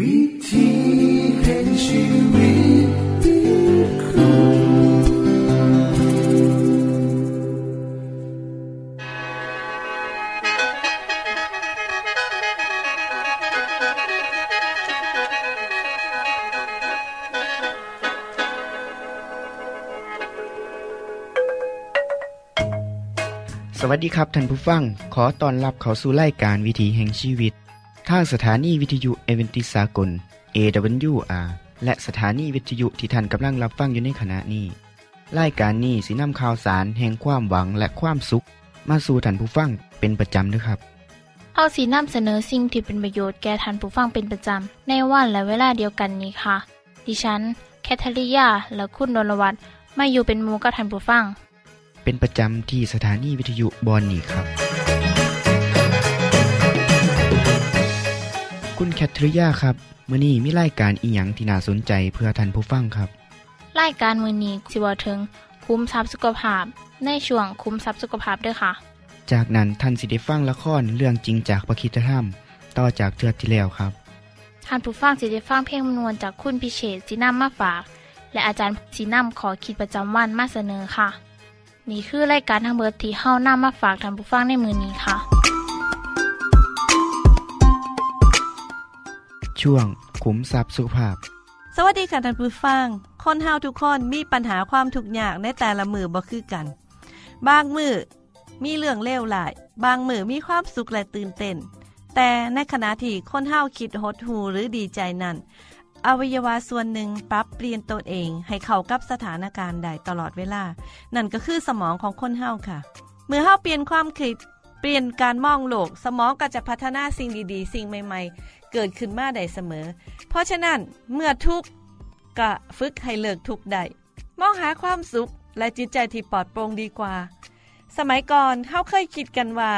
วิธีแห่งชีวิตที่คุณสวัสดีครับท่านผู้ฟังขอต้อนรับเข้าสู่รายการวิถีแห่งชีวิตทางสถานีวิทยุเอเวนติสากล AWR และสถานีวิทยุที่ท่านกำลังรับฟังอยู่ในขณะนี้รายการนี้สินำข่าวสารแห่งความหวังและความสุขมาสู่ท่านผู้ฟังเป็นประจำด้วยครับเอาสินำเสนอสิ่งที่เป็นประโยชน์แก่ท่านผู้ฟังเป็นประจำในวันและเวลาเดียวกันนี้ค่ะดิฉันแคทริยาและคุณดลวัฒน์มาอยู่เป็นหมู่กับท่านผู้ฟังเป็นประจำที่สถานีวิทยุบอนนี่ครับคุณแคทริยาครับมื้อนี้มีรายการอีหยังที่น่าสนใจเพื่อท่านผู้ฟังครับรายการมื้อนี้สิเว้าถึงคุ้มทรัพย์สุขภาพในช่วงคุ้มทรัพย์สุขภาพด้วยค่ะจากนั้นท่านสิได้ฟังละครเรื่องจริงจากพระคริสตธรรมต่อจากเทื่อที่แล้วครับท่านผู้ฟังสิได้ฟังเพลงมนวนจากคุณพิเชษฐ์สินำมาฝากและอาจารย์สินำขอคิดประจำวันมาเสนอค่ะนี่คือรายการทางเบิดที่เฮานำมาฝากท่านผู้ฟังในมื้อนี้ค่ะช่วงขุมทรัพย์สุขภาพสวัสดีค่ะท่านผู้ฟังคนเฮาทุกคนมีปัญหาความทุกข์ยากในแต่ละมื้อบ่คือกันบางมื้อมีเรื่องเลวร้ายบางมื้อมีความสุขและตื่นเต้นแต่ในขณะที่คนเฮาคิดหดหู่หรือดีใจนั้นอวัยวะส่วนหนึ่งปรับเปลี่ยนตนเองให้เข้ากับสถานการณ์ได้ตลอดเวลานั่นก็คือสมองของคนเฮาค่ะเมื่อเฮาเปลี่ยนความคิดเปลี่ยนการมองโลกสมองก็จะพัฒนาสิ่งดีๆสิ่งใหม่ๆเกิดขึ้นมาได้เสมอเพราะฉะนั้นเมื่อทุกข์ก็ฝึกให้เลิกทุกข์ได้มองหาความสุขและจิตใจที่ปลอดโปร่งดีกว่าสมัยก่อนเฮาเคยคิดกันว่า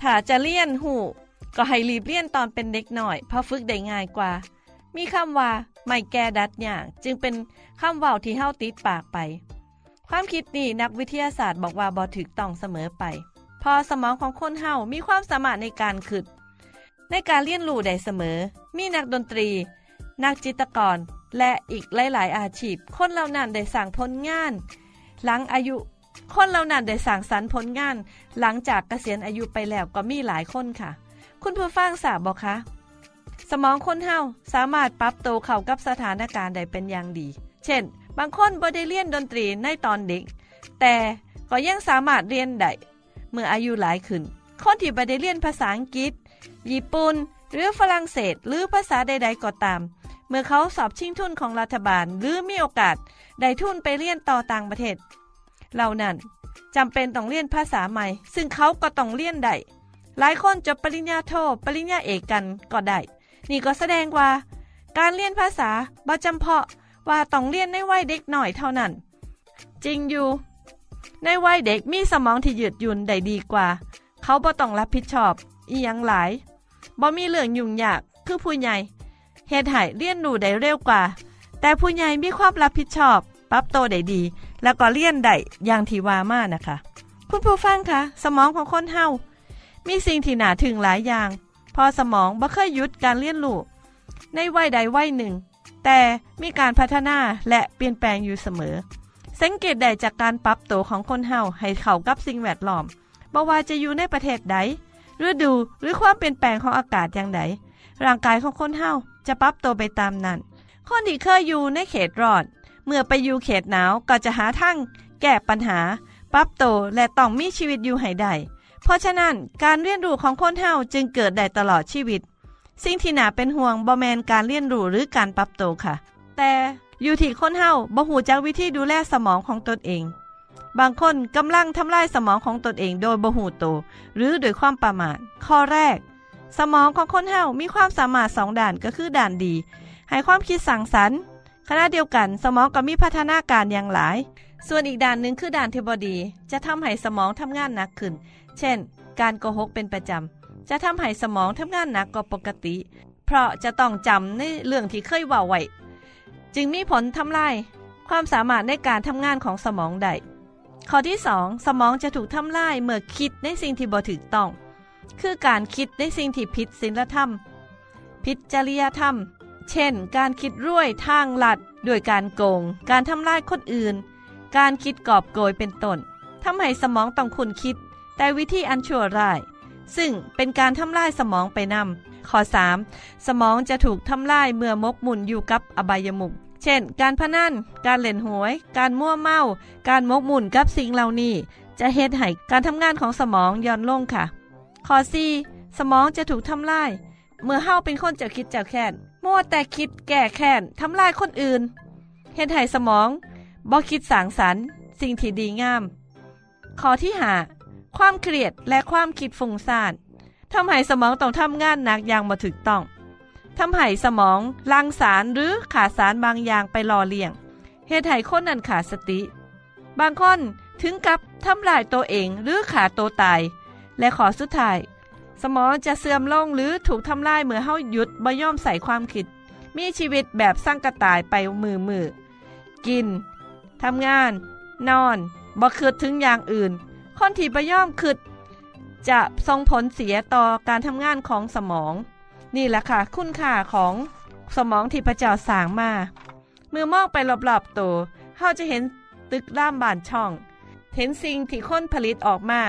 ถ้าจะเลี้ยนหูก็ให้รีบเลี้ยนตอนเป็นเด็กหน่อยเพราะฝึกได้ง่ายกว่ามีคำว่าไม่แก้ดัดอย่างจึงเป็นคำว่าที่เฮาติดปากไปความคิดนี้นักวิทยาศาสตร์บอกว่าบ่ถูกต้องเสมอไปพอสมองของคนเฮามีความสามารถในการคิดในการเรียนรู้ได้เสมอมีนักดนตรีนักจิตรกรและอีกหลายๆอาชีพคนเหล่านั้นได้สร้างผลงานหลังอายุคนเหล่านั้นได้สร้างสรรค์ผลงานหลังจากเกษียณอายุไปแล้วก็มีหลายคนค่ะคุณผู้ฟังทราบบ่คะสมองคนเฮาสามารถปรับตัวเข้ากับสถานการณ์ได้เป็นอย่างดีเช่นบางคนบ่ได้เรียนดนตรีในตอนเด็กแต่ก็ยังสามารถเรียนได้เมื่ออายุหลายขึ้นคนที่บ่ได้เรียนภาษาอังกฤษญี่ปุ่นหรือฝรั่งเศสหรือภาษาใดๆก็ตามเมื่อเขาสอบชิงทุนของรัฐบาลหรือมีโอกาสได้ทุนไปเรียนต่อต่างประเทศเหล่านั้นจำเป็นต้องเรียนภาษาใหม่ซึ่งเขาก็ต้องเรียนได้หลายคนจบปริญญาโทปริญญาเอกกันก็ได้นี่ก็แสดงว่าการเรียนภาษาบ่จำเพาะว่าต้องเรียนในวัยเด็กหน่อยเท่านั้นจริงอยู่ในวัยเด็กมีสมองที่ยืดหยุ่นได้ดีกว่าเขาบ่ต้องรับผิดชอบอีหยังหลายบ่มีเรื่องยุ่งยากคือผู้ใหญ่เฮ็ดให้เรียนรู้ได้เร็วกว่าแต่ผู้ใหญ่มีความรับผิดชอบปรับตัวได้ดีแล้วก็เรียนได้อย่างที่ว่ามานะคะคุณผู้ฟังคะสมองของคนเฮามีสิ่งที่น่าทึ่งหลายอย่างพอสมองบ่เคยหยุดการเรียนรู้ในวัยใดวัยหนึ่งแต่มีการพัฒนาและเปลี่ยนแปลงอยู่เสมอสังเกตได้จากการปรับตัวของคนเฮาให้เข้ากับสิ่งแวดล้อมบ่ว่าจะอยู่ในประเทศใดฤดูหรือความเปลี่ยนแปลงของอากาศอย่างใดร่างกายของคนเฮาจะปรับตัวไปตามนั้นคนที่เคยอยู่ในเขตร้อนเมื่อไปอยู่เขตหนาวก็จะหาทางแก้ปัญหาปรับตัวและต้องมีชีวิตอยู่ให้ได้เพราะฉะนั้นการเรียนรู้ของคนเฮาจึงเกิดได้ตลอดชีวิตสิ่งที่น่าเป็นห่วงบ่แม่นการเรียนรู้หรือการปรับตัวค่ะแต่อยู่ที่คนเฮาบ่ฮู้จักวิธีดูแลสมองของตนเองบางคนกำลังทำลายสมองของตนเองโดยบ่ฮู้ตัวหรือโดยความประมาทข้อแรกสมองของคนเฮามีความสามารถ2ด้านก็คือด้านดีให้ความคิดสร้างสรรค์ขณะเดียวกันสมองก็มีพัฒนาการอย่างหลายส่วนอีกด้านนึงคือด้านที่บ่ดีจะทำให้สมองทำงานหนักขึ้นเช่นการโกหกเป็นประจำจะทำให้สมองทำงานหนักกว่าปกติเพราะจะต้องจำในเรื่องที่เคยว่าไว้จึงมีผลทำลายความสามารถในการทำงานของสมองได้ข้อที่ 2 สมองจะถูกทำลายเมื่อคิดในสิ่งที่บ่ถูกต้องคือการคิดในสิ่งที่ผิดศีลธรรมผิดจริยธรรม เช่นการคิดร่วยทางลัดด้วยการโกงการทำลายคนอื่นการคิดกอบโกยเป็นต้นทำให้สมองต้องคุณคิดแต่วิธีอันชั่วร้ายซึ่งเป็นการทำลายสมองไปนำข้อ 3. สมองจะถูกทำลายเมื่อมกมุ่นอยู่กับอบายมุขเช่นการพนันการเล่นหวยการมั่วเมาการมกมุ่นกับสิ่งเหล่านี้จะเฮ็ดให้การทำงานของสมองย่อนลงค่ะข้อ 4. สมองจะถูกทำลายเมื่อเฮาเป็นคนเจ้าคิดเจ้าแค้นมัวแต่คิดแก้แค้นทำลายคนอื่นเฮ็ดให้สมองบ่คิดสร้างสรรค์สิ่งที่ดีงามข้อที่ 5. ความเครียดและความคิดฟุ้งซ่านทำให้สมองต้องทำงานหนักอย่างบ่ถูกต้องทำให้สมองหลั่งสารหรือขาดสารบางอย่างไปหล่อเลี้ยงเฮ็ดให้คนนั้นขาดสติบางคนถึงกับทำลายตัวเองหรือขาดตัวตายและข้อสุดท้ายสมองจะเสื่อมลงหรือถูกทำลายเมื่อเฮาหยุดบ่ยอมใส่ความคิดมีชีวิตแบบสร้างกระต่ายไปมือกินทำงานนอนบ่คิดถึงอย่างอื่นคนที่บ่ยอมคิดจะส่งผลเสียต่อการทำงานของสมองนี่แหละค่ะคุณค่าของสมองที่พระเจ้าสร้างมาเมื่อมองไปรอบๆตัวเฮาจะเห็นตึกร่ามบ้านช่องเห็นสิ่งที่คนผลิตออกมา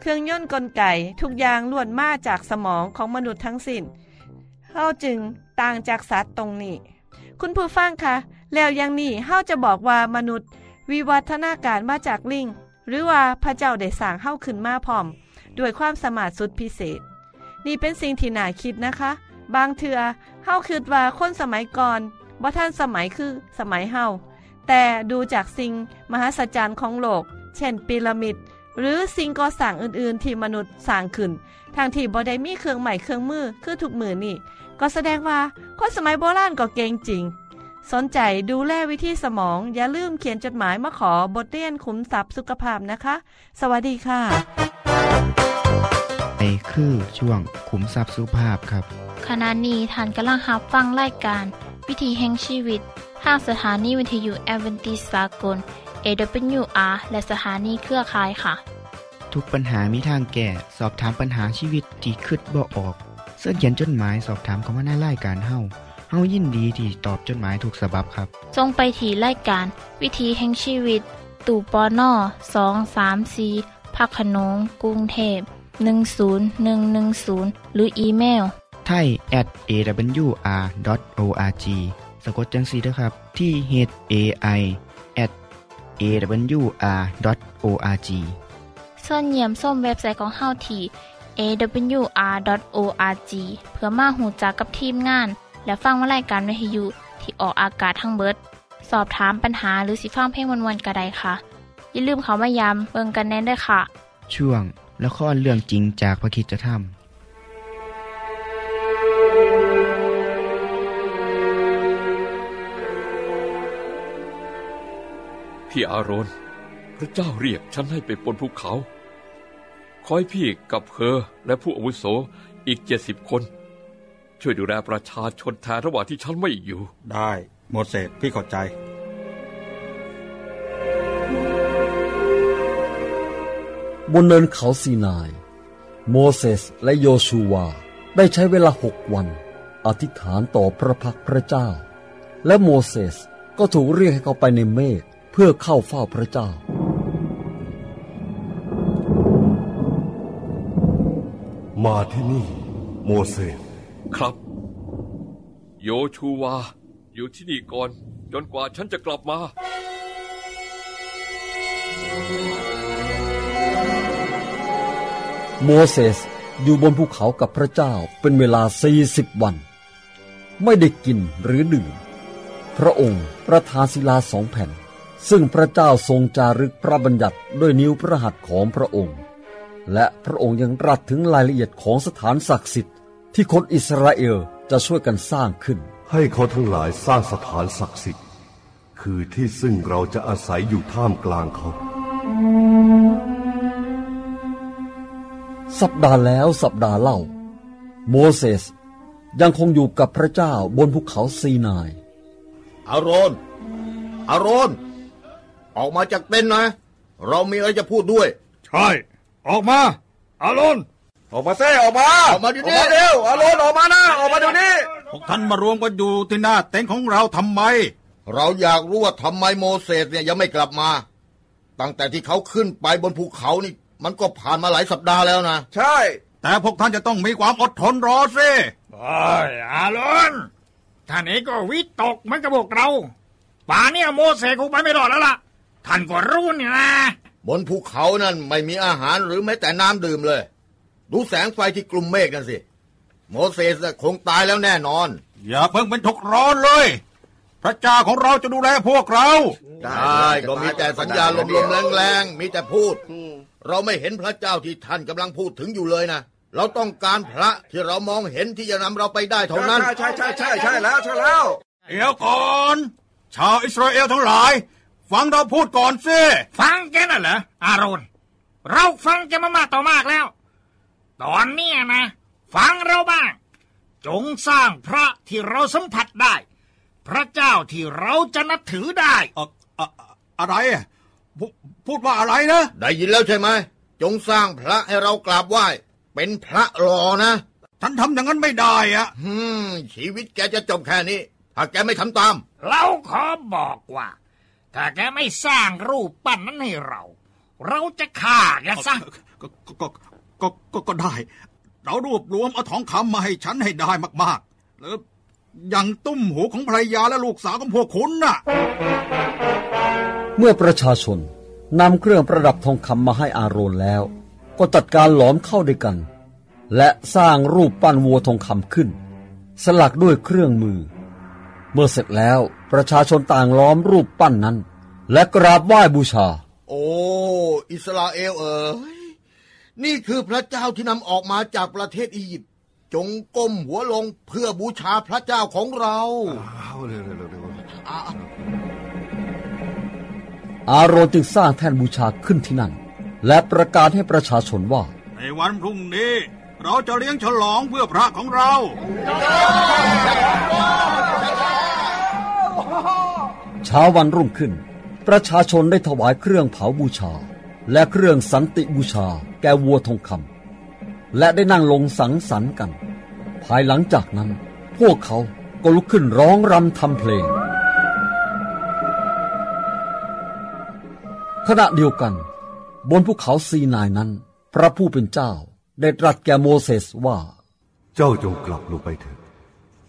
เครื่องยนต์กลไกทุกอย่างล้วนมาจากสมองของมนุษย์ทั้งสิ้นเฮาจึงต่างจากสัตว์ตรงนี้คุณผู้ฟังคะแล้วอย่างนี้เฮาจะบอกว่ามนุษย์วิวัฒนาการมาจากลิงหรือว่าพระเจ้าได้สร้างเฮาขึ้นมาพร้อมด้วยความสามารถสุดพิเศษนี่เป็นสิ่งที่น่าคิดนะคะบางเทื่อเฮาคิดว่าคนสมัยก่อนบ่ทันสมัยคือสมัยเฮาแต่ดูจากสิ่งมหัศจรรย์ของโลกเช่นพีระมิดหรือสิ่งก่อสร้างอื่นๆที่มนุษย์สร้างขึ้นทางที่บ่ได้มีเครื่องใหม่เครื่องมือคือทุกมือนี่ก็แสดงว่าคนสมัยโบราณก็เก่งจริงสนใจดูแลวิธีสมองอย่าลืมเขียนจดหมายมาขอบทเรียนคุ้มทรัพย์สุขภาพนะคะสวัสดีค่ะในคือช่วงคุ้มทรัพย์สุขภาพครับขณะนี้ท่านกำลังรับฟังรายการวิถีแห่งชีวิตทางสถานีวิทยุแอดเวนทิสต์สากล AWR และสถานีเครือข่ายค่ะทุกปัญหามีทางแก้สอบถามปัญหาชีวิตที่คิดบ่ออกเสื้อเขียนจดหมายสอบถามเขามาหน้ารายการเฮายินดีที่ตอบจดหมายถูกฉบับครับทรงไปที่รายการวิถีแห่งชีวิตตู่ปน234พักขนงกรุงเทพ10110หรืออีเมล thai@awr.org สะกดจังซี่เด้อครับที่ thai@awr.org ส่วนเยี่ยมชมเว็บไซต์ของเฮาที่ awr.org เพื่อมาฮู้จักกับทีมงานและฟังว่ารายการวิทยุที่ออกอากาศทั้งเบิดสอบถามปัญหาหรือสิฟังเพลงวนๆกระไดค่ะอย่าลืมเขามายามเบิ่งกันแน่นด้วยค่ะช่วงและข้อเรื่องจริงจากพระคริสตธรรมพี่อาโรนพระเจ้าเรียกฉันให้ไปบนภูเขาคอยพี่กับเธอและผู้อาวุโสอีก70คนช่วยดูแลประชาชนแทนระหว่างที่ฉันไม่อยู่ได้โมเสสพี่เข้าใจบนเนินเขาซีนายโมเสสและโยชูวาได้ใช้เวลา6 วันอธิษฐานต่อพระพักพระเจ้าและโมเสสก็ถูกเรียกให้เข้าไปในเมฆเพื่อเข้าเฝ้าพระเจ้ามาที่นี่โมเสสครับโยชูวาอยู่ที่นี่ก่อนจนกว่าฉันจะกลับมาโมเสสอยู่บนภูเขากับพระเจ้าเป็นเวลา40 วันไม่ได้กินหรือดื่มพระองค์ประทานศิลา2 แผ่นซึ่งพระเจ้าทรงจารึกพระบัญญัติด้วยนิ้วพระหัตถ์ของพระองค์และพระองค์ยังตรัสถึงรายละเอียดของสถานศักดิ์สิทธิ์ที่คนอิสราเอลจะช่วยกันสร้างขึ้นให้เขาทั้งหลายสร้างสถานศักดิ์สิทธิ์คือที่ซึ่งเราจะอาศัยอยู่ท่ามกลางเขาสัปดาห์แล้วสัปดาห์เล่าโมเสสยังคงอยู่กับพระเจ้าบนภูเขาซีนายอาโรนออกมาจากเต็นท์นะเรามีอะไรจะพูดด้วยใช่ออกมาอาโรนออกมาเซ่ออกมาเดี๋ยวอาโรนออกมานะออกมาเดี๋ยวนี้ พวกท่านมารวมกันอยู่ที่หน้าเต็นท์ของเราทำไมเราอยากรู้ว่าทำไมโมเสสเนี่ยยังไม่กลับมาตั้งแต่ที่เขาขึ้นไปบนภูเขานี่มันก็ผ่านมาหลายสัปดาห์แล้วนะใช่แต่พวกท่านจะต้องมีความอดทนรอสิโอ้ยอารุณท่านเองก็วิตกเหมือนกับพวกเราป่าเนี่ยโมเสสคงไปไม่รอดแล้วล่ะท่านก็รู้นี่นะบนภูเขานั่นไม่มีอาหารหรือแม้แต่น้ำดื่มเลยดูแสงไฟที่กลุ่มเมฆนั่นสิโมเสสคงตายแล้วแน่นอนอย่าเพิ่งเป็นทุกข์ร้อนเลยพระเจ้าของเราจะดูแลพวกเราได้ก็มีแต่สัญญาลมๆแรงๆมีแต่พูดเราไม่เห็นพระเจ้าที่ท่านกำลังพูดถึงอยู่เลยนะเราต้องการพระที่เรามองเห็นที่จะนำเราไปได้เท่านั้นใช่ใช่ใช่ใช่แล้วใช่แล้วเดี๋ยวก่อนชาวอิสราเอลทั้งหลายฟังเราพูดก่อนสิฟังแกน่ะเหรออาโรนเราฟังแกมามากต่อมากแล้วตอนนี้นะฟังเราบ้างจงสร้างพระที่เราสัมผัสได้พระเจ้าที่เราจะนับถือได้อะไรพูดว่าอะไรนะได้ยินแล้วใช่ไหมจงสร้างพระให้เรากราบไหว้เป็นพระหล่อนะท่านทำอย่างนั้นไม่ได้อะชีวิตแกจะจบแค่นี้ถ้าแกไม่ทำตามเราขอบอกว่าถ้าแกไม่สร้างรูปปั้นนั้นให้เราจะฆ่าแกซะก็ได้เรารวบรวมเอาทองคำมาให้ฉันให้ได้มากๆแล้วอย่างตุ้มหูของภรรยาและลูกสาวของพวกคุณน่ะเมื่อประชาชนนำเครื่องประดับทองคำมาให้อาโรนแล้วก็จัดการหลอมเข้าด้วยกันและสร้างรูปปั้นวัวทองคำขึ้นสลักด้วยเครื่องมือเมื่อเสร็จแล้วประชาชนต่างล้อมรูปปั้นนั้นและกราบไหว้บูชาโอ้อิสราเอลเอ๋ยนี่คือพระเจ้าที่นำออกมาจากประเทศอียิปต์จงก้มหัวลงเพื่อบูชาพระเจ้าของเราอาโรนจึงสร้างแท่นบูชาขึ้นที่นั่นและประกาศให้ประชาชนว่าในวันพรุ่งนี้เราจะเลี้ยงฉลองเพื่อพระของเราเช้าวันรุ่งขึ้นประชาชนได้ถวายเครื่องเผาบูชาและเครื่องสันติบูชาแก่วัวทองคำและได้นั่งลงสังสรรค์กันภายหลังจากนั้นพวกเขาก็ลุกขึ้นร้องรำทำเพลงขณะเดียวกันบนภูเขาซีนายนั้นพระผู้เป็นเจ้าได้ตรัสแก่โมเสสว่าเจ้าจงกลับลงไปเถิด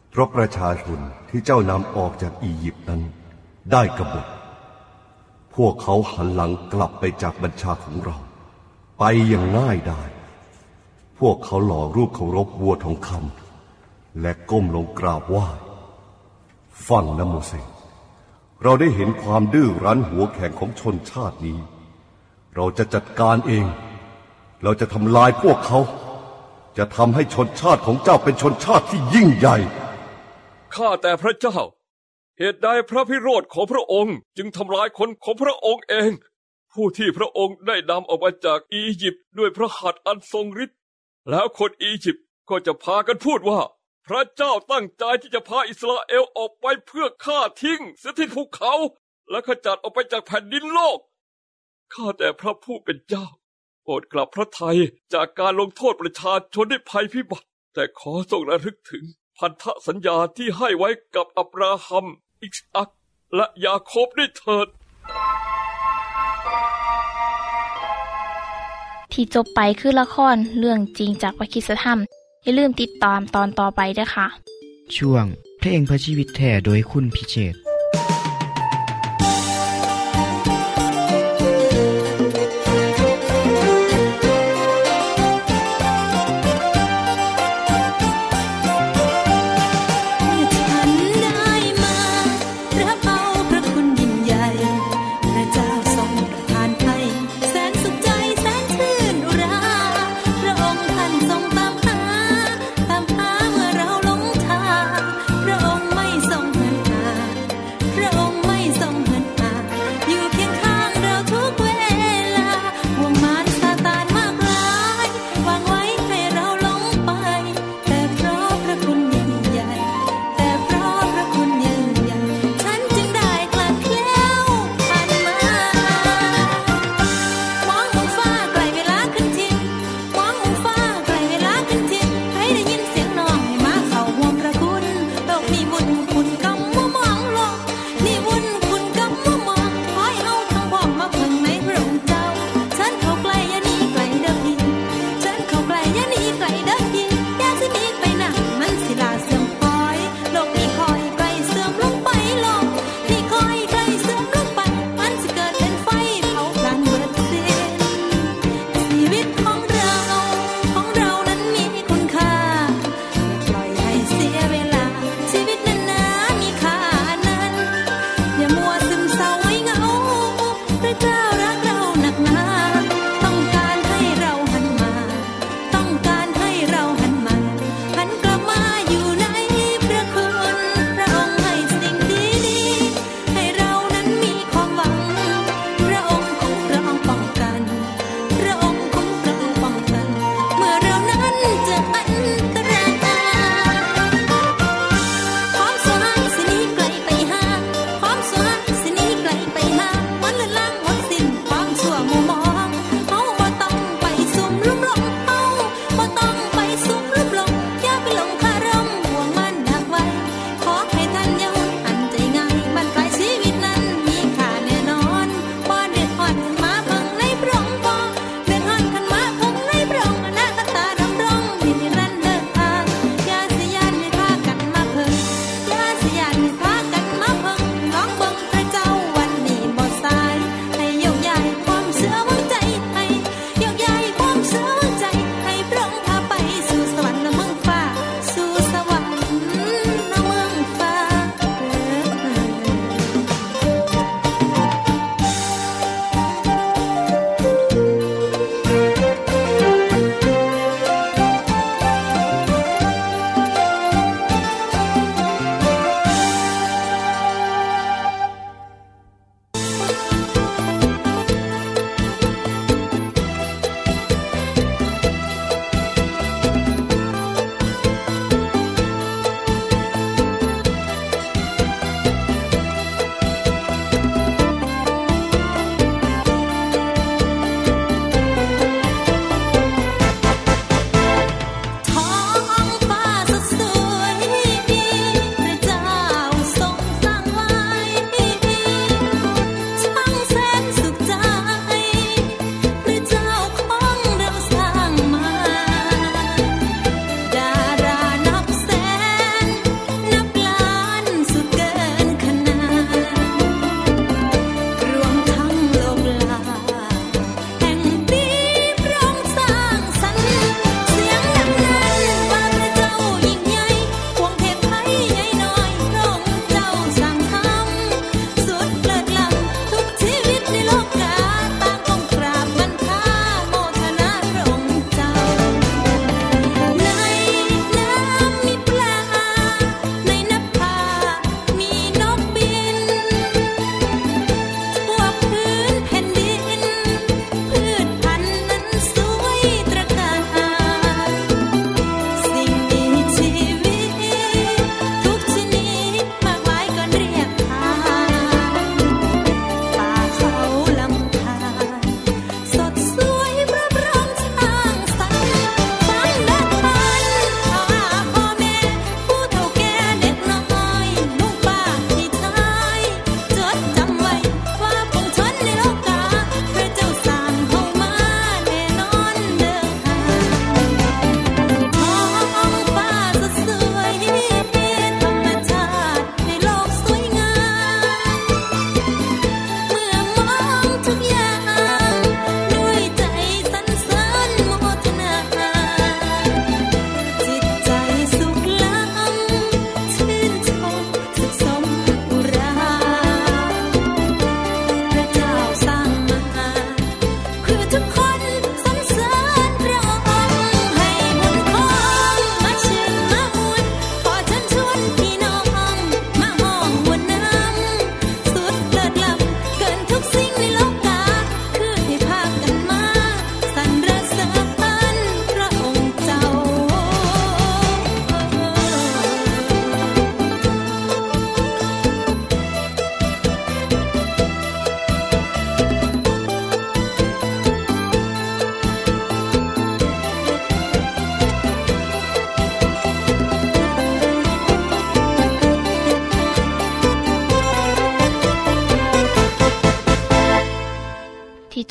เพราะประชาชนที่เจ้านำออกจากอียิปต์นั้นได้กบฏพวกเขาหันหลังกลับไปจากบัญชาของเราไปอย่างง่ายดายพวกเขาหล่อรูปเคารพวัวทองคำและก้มลงกราบไหว้ฟังนะโมเสสเราได้เห็นความดื้อรั้นหัวแข็งของชนชาตินี้เราจะจัดการเองเราจะทำลายพวกเขาจะทำให้ชนชาติของเจ้าเป็นชนชาติที่ยิ่งใหญ่ข้าแต่พระเจ้าเหตุใดพระพิโรธของพระองค์จึงทำลายคนของพระองค์เองผู้ที่พระองค์ได้นำออกมาจากอียิปต์ด้วยพระหัตถ์อันทรงฤทธิ์แล้วคนอียิปต์ก็จะพากันพูดว่าพระเจ้าตั้งใจที่จะพาอิสราเอลออกไปเพื่อฆ่าทิ้งเสียที่ภูเขาและขจัดออกไปจากแผ่นดินโลกข้าแต่พระผู้เป็นเจ้าโปรดกลับพระทัยจากการลงโทษประชาชนด้วยภัยพิบัติแต่ขอทรงระลึกถึงพันธสัญญาที่ให้ไว้กับอับราฮัมอิสอัคและยาโคบด้วยเถิดที่จบไปคือละครเรื่องจริงจากวคิสธรรมอย่าลืมติดตามตอนต่อไปด้วยค่ะช่วงเพลงเพื่อชีวิตแท้โดยคุณพิเชษฐ์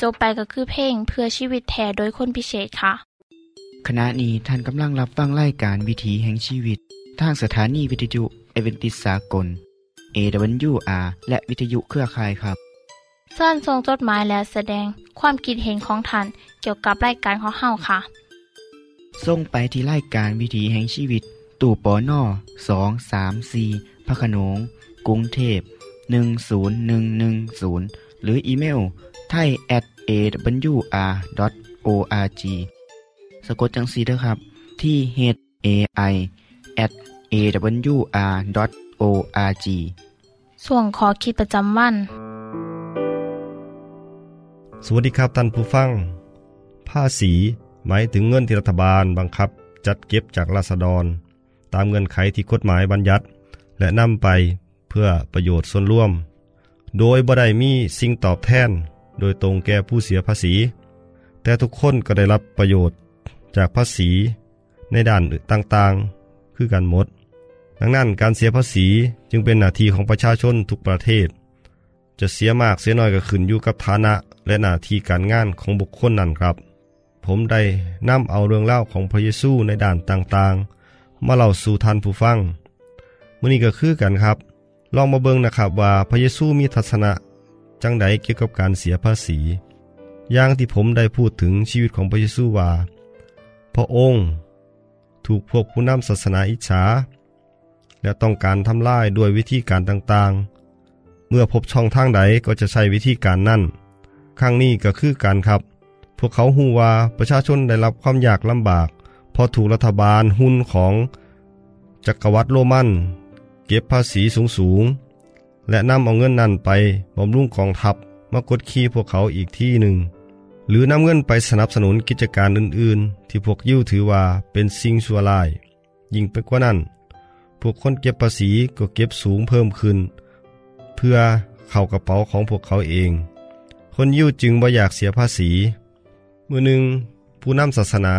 จบไปก็คือเพลงเพื่อชีวิตแทนโดยคนพิเศษค่ะขณะนี้ท่านกำลังรับฟังรายการวิถีแห่งชีวิตทางสถานีวิทยุเอเวนติสากล AWR และวิทยุเครือข่ายครับเชิญส่งจดหมายและแสดงความคิดเห็นของท่านเกี่ยวกับรายการของเฮาค่ะส่งไปที่รายการวิถีแห่งชีวิตตู้ปน234พระโขนงกรุงเทพ10110หรืออีเมล thai@awr.org สะกดจังสีนะครับที่ hai@awr.org ส่วนขอคิดประจำวันสวัสดีครับท่านผู้ฟังภาษีหมายถึงเงินที่รัฐบาลบังคับจัดเก็บจากราษฎรตามเงื่อนไขที่กฎหมายบัญญัติและนำไปเพื่อประโยชน์ส่วนร่วมโดยบ่ได้มีสิ่งตอบแทนโดยตรงแก่ผู้เสียภาษีแต่ทุกคนก็ได้รับประโยชน์จากภาษีในด้านต่างๆคือกันหมดดังนั้นการเสียภาษีจึงเป็นหน้าที่ของประชาชนทุกประเทศจะเสียมากเสียน้อยก็ขึ้นอยู่กับฐานะและหน้าที่การงานของบุคคลนั่นครับผมได้นำเอาเรื่องเล่าของพระเยซูในด่านต่างๆมาเล่าสู่ท่านผู้ฟังมื้อนี้ก็คือกันครับลองมาเบิ่งนะครับว่าพระเยซูมีทัศนะจังไดเกี่ยวกับการเสียภาษีอย่างที่ผมได้พูดถึงชีวิตของพระเยซูว่าพระองค์ถูกพวกผู้นำศาสนาอิจฉาและต้องการทำลายด้วยวิธีการต่างๆเมื่อพบช่องทางใดก็จะใช้วิธีการนั่นครั้งนี้ก็คือการครับพวกเขาฮู้ว่าประชาชนได้รับความยากลำบากเพราะถูกรัฐบาลหุ้นของจักรวรรดิโรมันเก็บภาษีสูงๆและนำเอาเงินนั่นไปบำรุงกองทัพมากดขี่พวกเขาอีกที่หนึ่งหรือนำเงินไปสนับสนุนกิจการอื่นๆที่พวกยิวถือว่าเป็นสิ่งชั่วร้ายยิ่งไปกว่านั้นพวกคนเก็บภาษีก็เก็บสูงเพิ่มขึ้นเพื่อเข้ากระเป๋าของพวกเขาเองคนยิวจึงบ่อยากเสียภาษีมื้อหนึ่งผู้นำศาสนา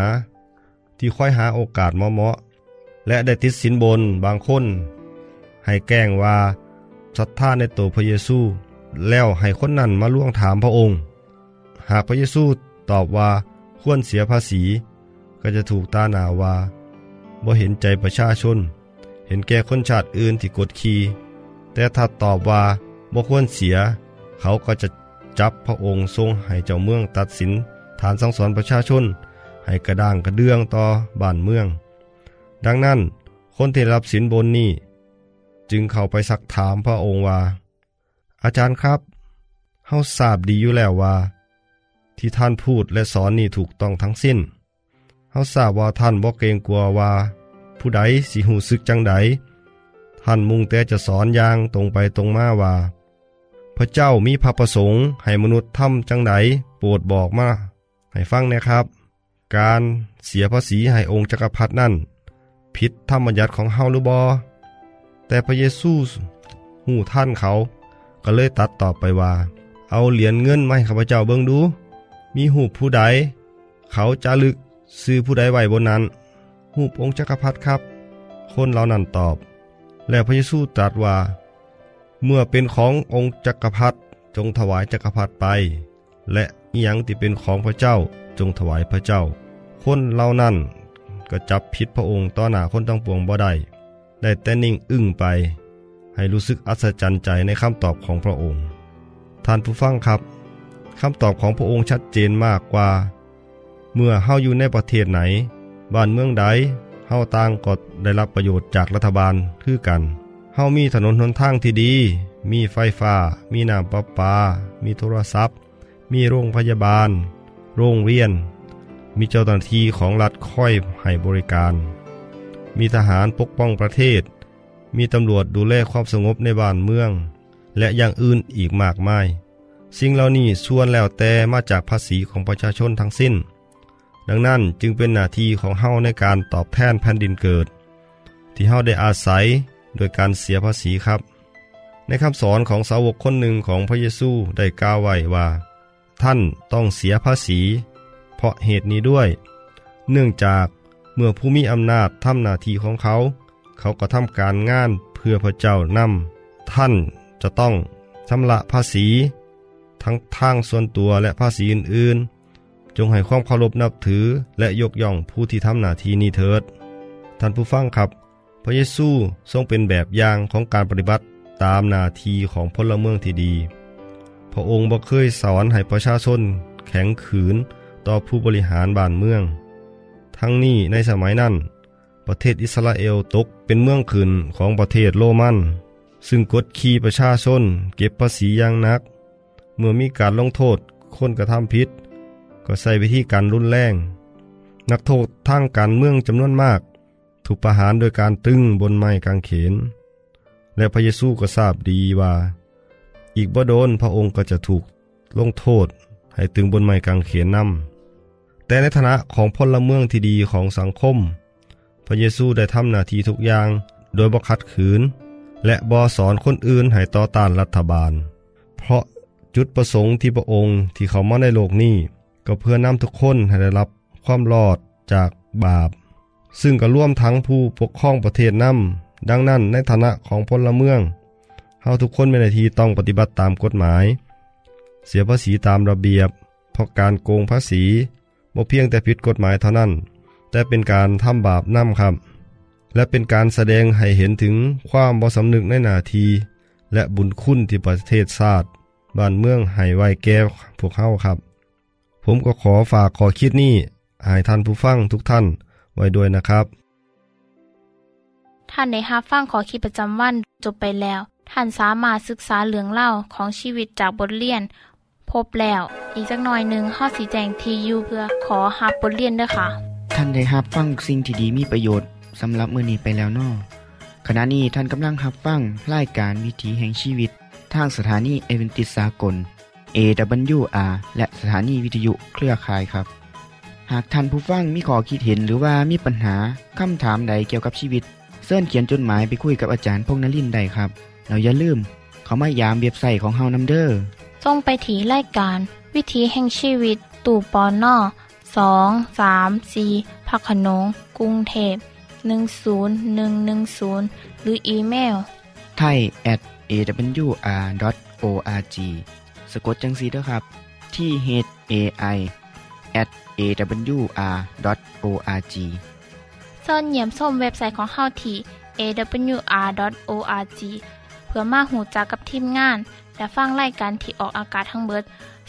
ที่ค่อยหาโอกาสเหมาะๆและได้ติดสินบนบางคนให้แกล้งว่าศรัทธาในตัวพระเยซูแล้วให้คนนั้นมาล่วงถามพระองค์หากพระเยซูตอบว่าควรเสียภาษีก็จะถูกตาหน้าว่าบ่เห็นใจประชาชนเห็นแก่คนชาติอื่นที่กดขี่แต่ถ้าตอบว่าบ่ควรเสียเขาก็จะจับพระองค์ทรงให้เจ้าเมืองตัดสินฐานสั่งสอนประชาชนให้กระด้างกระเดื่องต่อบ้านเมืองดังนั้นคนที่รับสินบนนี้จึงเข้าไปซักถามพระองค์ว่าอาจารย์ครับเฮาทราบดีอยู่แล้วว่าที่ท่านพูดและสอนนี่ถูกต้องทั้งสิ้นเฮาทราบว่าท่านบ่เกรงกลัวว่าผู้ใดสิหู้สึกจังใดท่านมุ่งแต่จะสอนอย่างตรงไปตรงมาว่าพระเจ้ามีพระประสงค์ให้มนุษย์ทำจังใดโปรดบอกมาให้ฟังนะครับการเสียภาษีให้องค์จักรพรรดินั่นผิดธรรมบัญญัติของเฮาหรือบ่แต่พระเยซูฮู้ท่านเขาก็เลยตัดตอบไปว่าเอาเหรียญเงินมาให้ข้าพเจ้าเบิ่งดูมีรูปผู้ใดเขาจารึกชื่อผู้ใดไว้บนนั้นรูปองค์จักรพรรดิครับคนเหล่านั้นตอบแล้วพระเยซูตรัสว่าเมื่อเป็นขององค์จักรพรรดิจงถวายจักรพรรดิไปและอิหยังที่เป็นของพระเจ้าจงถวายพระเจ้าคนเหล่านั้นก็จับผิดพระองค์ต่อหน้าคนทั้งปวงบ่ได้แต่นิ่งอึ้งไปให้รู้สึกอัศจรรย์ใจในคำตอบของพระองค์ท่านผู้ฟังครับคำตอบของพระองค์ชัดเจนมากว่าเมื่อเฮาอยู่ในประเทศไหนบ้านเมืองใดเฮาต่างก็ได้รับประโยชน์จากรัฐบาลคือกันเฮามีถนนหนทางที่ดีมีไฟฟ้ามีน้ำประปามีโทรศัพท์มีโรงพยาบาลโรงเรียนมีเจ้าหน้าที่ของรัฐคอยให้บริการมีทหารปกป้องประเทศมีตำรวจดูแลความสงบในบ้านเมืองและอย่างอื่นอีกมากมายสิ่งเหล่านี้ส่วนแล้วแต่มาจากภาษีของประชาชนทั้งสิ้นดังนั้นจึงเป็นหน้าที่ของเฮาในการตอบแทนแผ่นดินเกิดที่เฮาได้อาศัยโดยการเสียภาษีครับในคำสอนของสาวกคนหนึ่งของพระเยซูได้กล่าวไว้ว่าท่านต้องเสียภาษีเพราะเหตุนี้ด้วยเนื่องจากเมื่อผู้มีอำนาจทำหน้าที่ของเขาเขาก็ทำการงานเพื่อพระเจ้านำท่านจะต้องชำระภาษี ทั้งทางส่วนตัวและภาษีอื่นๆจงให้ความเคารพนับถือและยกย่องผู้ที่ทำหน้าที่นี้เถิดท่านผู้ฟังครับพระเยซูทรงเป็นแบบอย่างของการปฏิบัติตามหน้าที่ของพลเมืองที่ดีพระองค์บ่เคยสอนให้ประชาชนแข็งขืนต่อผู้บริหารบ้านเมืองทั้งนี้ในสมัยนั้นประเทศอิสราเอลตกเป็นเมืองขึ้นของประเทศโรมันซึ่งกดขี่ประชาชนเก็บภาษีอย่างหนักเมื่อมีการลงโทษคนกระทำผิดก็ใช้วิธีการรุนแรงนักโทษทางการเมืองจำนวนมากถูกประหารโดยการตึงบนไม้กางเขนและพระเยซูก็ทราบดีว่าอีกบ่โดนพระองค์ก็จะถูกลงโทษให้ตึงบนไม้กางเขนนำแต่ในฐานะของพลเมืองที่ดีของสังคมพระเยซูได้ทำหน้าที่ทุกอย่างโดยบ่ขัดขืนและบ่สอนคนอื่นให้ต่อต้านรัฐบาลเพราะจุดประสงค์ที่พระองค์ที่เขามาในโลกนี้ก็เพื่อนำทุกคนให้ได้รับความรอดจากบาปซึ่งก็ร่วมทั้งผู้ปกครองประเทศนำดังนั้นในฐานะของพลเมืองเฮาทุกคนมีหน้าที่ต้องปฏิบัติตามกฎหมายเสียภาษีตามระเบียบเพราะการโกงภาษีบ่เพียงแต่ผิดกฎหมายเท่านั้นแต่เป็นการทำบาปนำครับและเป็นการแสดงให้เห็นถึงความบ่สำนึกในหน้าที่และบุญคุณที่ประเทศชาติบ้านเมืองให้ไว้แก่พวกเฮาครับผมก็ขอฝากขอคิดนี้ให้ท่านผู้ฟังทุกท่านไว้ด้วยนะครับท่านได้รับฟังขอคิดประจำวันจบไปแล้วท่านสามารถศึกษาเรื่องเล่าของชีวิตจากบทเรียนพบแล้วอีกสักหน่อยนึงเฮาสิแจงที่อยู่เพื่อขอรับบทเรียนด้วยค่ะท่านได้รับฟังสิ่งที่ดีมีประโยชน์สำหรับมื้อนี้ไปแล้วน้อขณะนี้ท่านกำลังรับฟังรายการวิถีแห่งชีวิตทางสถานีเอเวนติสากล AWR และสถานีวิทยุเครือข่ายครับหากท่านผู้ฟังมีข้อคิดเห็นหรือว่ามีปัญหาคำถามใดเกี่ยวกับชีวิตเชิญเขียนจดหมายไปคุยกับอาจารย์พงษ์นฤมย์ได้ครับเราอย่าลืมเขามายามเว็บไซต์ของเฮานำเด้อส่งไปที่รายการวิถีแห่งชีวิตตู้ปน234พักขนงกรุงเทพ10110หรืออีเมล thai@awr.org สะกดจังซี่เด้อครับที่ thai@awr.org ส่วนเยี่ยมชมเว็บไซต์ของเฮาที่ awr.org เพื่อมาหูจักกับทีมงานและฟังรายการที่ออกอากาศทั้งเบิด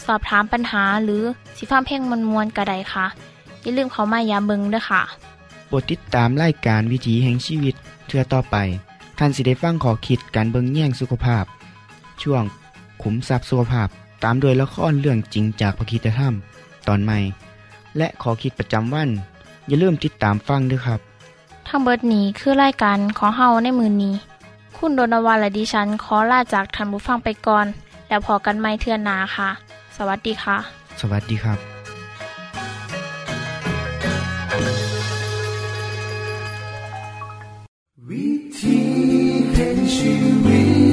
สอบถามปัญหาหรือสิฟ้าเพ่งมวลๆก็ได้ค่ะอย่าลืมเข้ามาอย่าเบิ่งด้วยค่ะโปรดติดตามรายการวิถีแห่งชีวิตเทื่อต่อไปท่านสิได้ฟังข้อคิดการเบิ่งแย่งสุขภาพช่วงขุมทรัพย์สุขภาพตามโดยละครเรื่องจริงจากพระคริสตธรรมตอนใหม่และข้อคิดประจำวันอย่าลืมติดตามฟังด้วยครับทั้งเบิดนี้คือรายการของเฮาในมื้อนี้คุณโดนวาและดิฉันขอลาจากท่านผู้ฟังไปก่อนแล้วพอกันใหม่เทื่อหน้าค่ะสวัสดีค่ะสวัสดีครับวิธีแห่งชีวิต